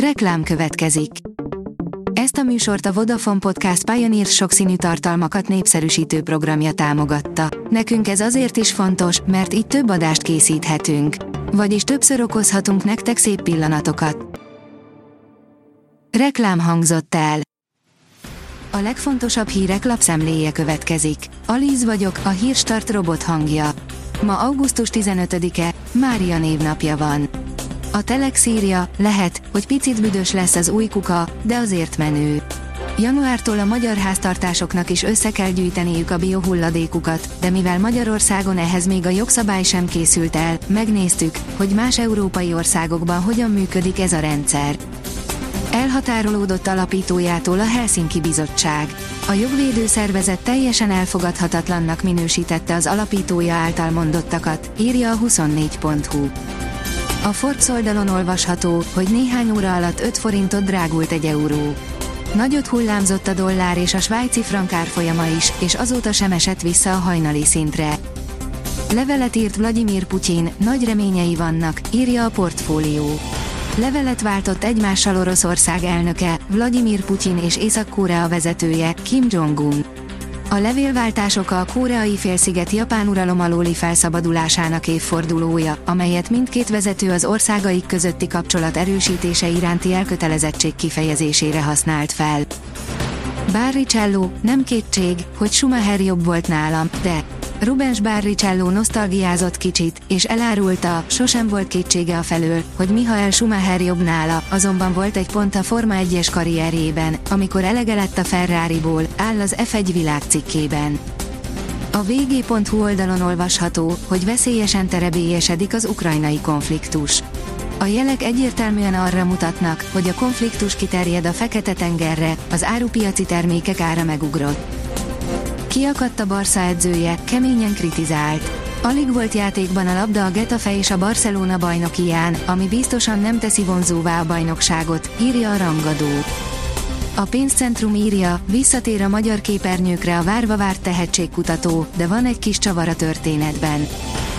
Reklám következik. Ezt a műsort a Vodafone Podcast Pioneer sokszínű tartalmakat népszerűsítő programja támogatta. Nekünk ez azért is fontos, mert így több adást készíthetünk. Vagyis többször okozhatunk nektek szép pillanatokat. Reklám hangzott el. A legfontosabb hírek lapszemléje következik. Alíz vagyok, a Hírstart robot hangja. Ma augusztus 15-e, Mária névnapja van. A Telex írja, lehet, hogy picit büdös lesz az új kuka, de azért menő. Januártól a magyar háztartásoknak is össze kell gyűjteniük a biohulladékukat, de mivel Magyarországon ehhez még a jogszabály sem készült el, megnéztük, hogy más európai országokban hogyan működik ez a rendszer. Elhatárolódott alapítójától a Helsinki Bizottság. A jogvédő szervezet teljesen elfogadhatatlannak minősítette az alapítója által mondottakat, írja a 24.hu. A Forbes oldalon olvasható, hogy néhány óra alatt 5 forintot drágult egy euró. Nagyot hullámzott a dollár és a svájci frank árfolyama is, és azóta sem esett vissza a hajnali szintre. Levelet írt Vlagyimir Putyin, nagy reményei vannak, írja a Portfolio. Levelet váltott egymással Oroszország elnöke, Vlagyimir Putyin és Észak-Korea vezetője, Kim Jong-un. A levélváltás oka a koreai félsziget japán uralom alóli felszabadulásának évfordulója, amelyet mindkét vezető az országaik közötti kapcsolat erősítése iránti elkötelezettség kifejezésére használt fel. Barrichello, nem kétség, hogy Schumacher jobb volt nálam, de... Rubens Barrichello nosztalgiázott kicsit, és elárulta, sosem volt kétsége afelől, hogy Michael Schumacher jobb nála, azonban volt egy pont a Forma 1-es karrierjében, amikor elege lett a Ferrariból, áll az F1 világcikkében. A vg.hu oldalon olvasható, hogy veszélyesen terebélyesedik az ukrajnai konfliktus. A jelek egyértelműen arra mutatnak, hogy a konfliktus kiterjed a Fekete-tengerre, az árupiaci termékek ára megugrott. Kiakadt a Barca edzője, keményen kritizált. Alig volt játékban a labda a Getafe és a Barcelona bajnokián, ami biztosan nem teszi vonzóvá a bajnokságot, írja a Rangadó. A Pénzcentrum írja, visszatér a magyar képernyőkre a várva várt tehetségkutató, de van egy kis csavar a történetben.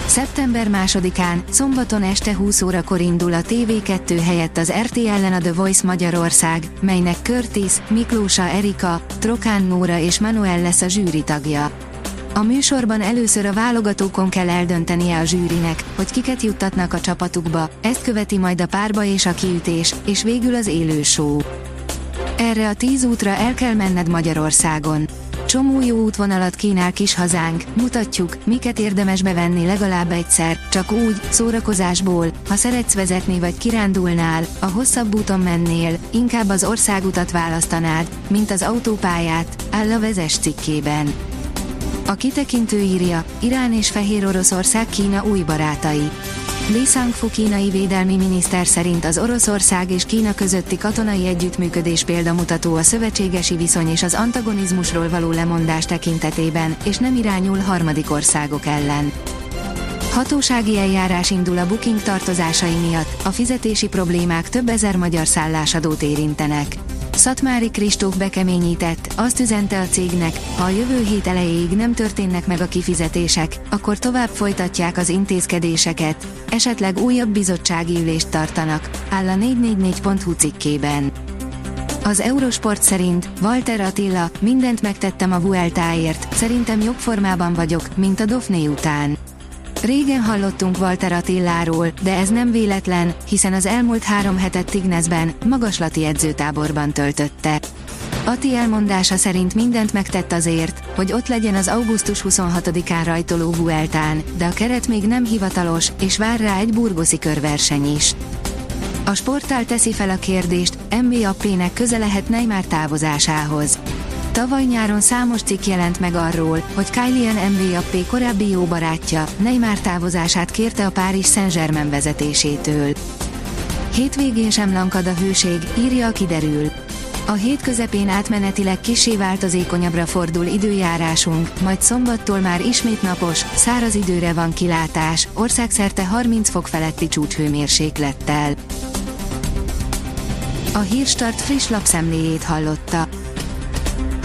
Szeptember 2-án, szombaton este 20 órakor indul a TV2 helyett az RTL-en a The Voice Magyarország, melynek Curtis, Miklósa Erika, Trokán Nóra és Manuel lesz a zsűri tagja. A műsorban először a válogatókon kell eldöntenie a zsűrinek, hogy kiket juttatnak a csapatukba, ezt követi majd a párba és a kiütés, és végül az élő show. Erre a 10 útra el kell menned Magyarországon. Csomó jó útvonalat kínál kis hazánk, mutatjuk, miket érdemes bevenni legalább egyszer, csak úgy, szórakozásból, ha szeretsz vezetni vagy kirándulnál, a hosszabb úton mennél, inkább az országutat választanád, mint az autópályát, áll a Vezess cikkében. A Kitekintő írja, Irán és Fehéroroszország Kína új barátai. Li Sang-fu kínai védelmi miniszter szerint az Oroszország és Kína közötti katonai együttműködés példamutató a szövetségesi viszony és az antagonizmusról való lemondás tekintetében, és nem irányul harmadik országok ellen. Hatósági eljárás indul a Booking tartozásai miatt, a fizetési problémák több ezer magyar szállásadót érintenek. Szatmári Kristóf bekeményített, azt üzente a cégnek, ha a jövő hét elejéig nem történnek meg a kifizetések, akkor tovább folytatják az intézkedéseket, esetleg újabb bizottsági ülést tartanak, áll a 24.hu cikkében. Az Eurosport szerint Walter Attila, mindent megtettem a Vueltáért, szerintem jobb formában vagyok, mint a Dauphiné után. Régen hallottunk Walter Attiláról, de ez nem véletlen, hiszen az elmúlt 3 hetet Tignesben, magaslati edzőtáborban töltötte. Atti elmondása szerint mindent megtett azért, hogy ott legyen az augusztus 26-án rajtoló Vueltán, de a keret még nem hivatalos, és vár rá egy burgoszi körverseny is. A Sportál teszi fel a kérdést, MBAP-nek köze lehet Neymar távozásához. Tavaly nyáron számos cikk jelent meg arról, hogy Kylian Mbappé korábbi jó barátja, Neymar távozását kérte a Paris Saint-Germain vezetésétől. Hétvégén sem lankad a hőség, írja a Kiderül. A hét közepén átmenetileg kissé változékonyabbra fordul időjárásunk, majd szombattól már ismét napos, száraz időre van kilátás, országszerte 30 fok feletti csúcshőmérséklettel. A Hírstart friss lapszemléjét hallotta.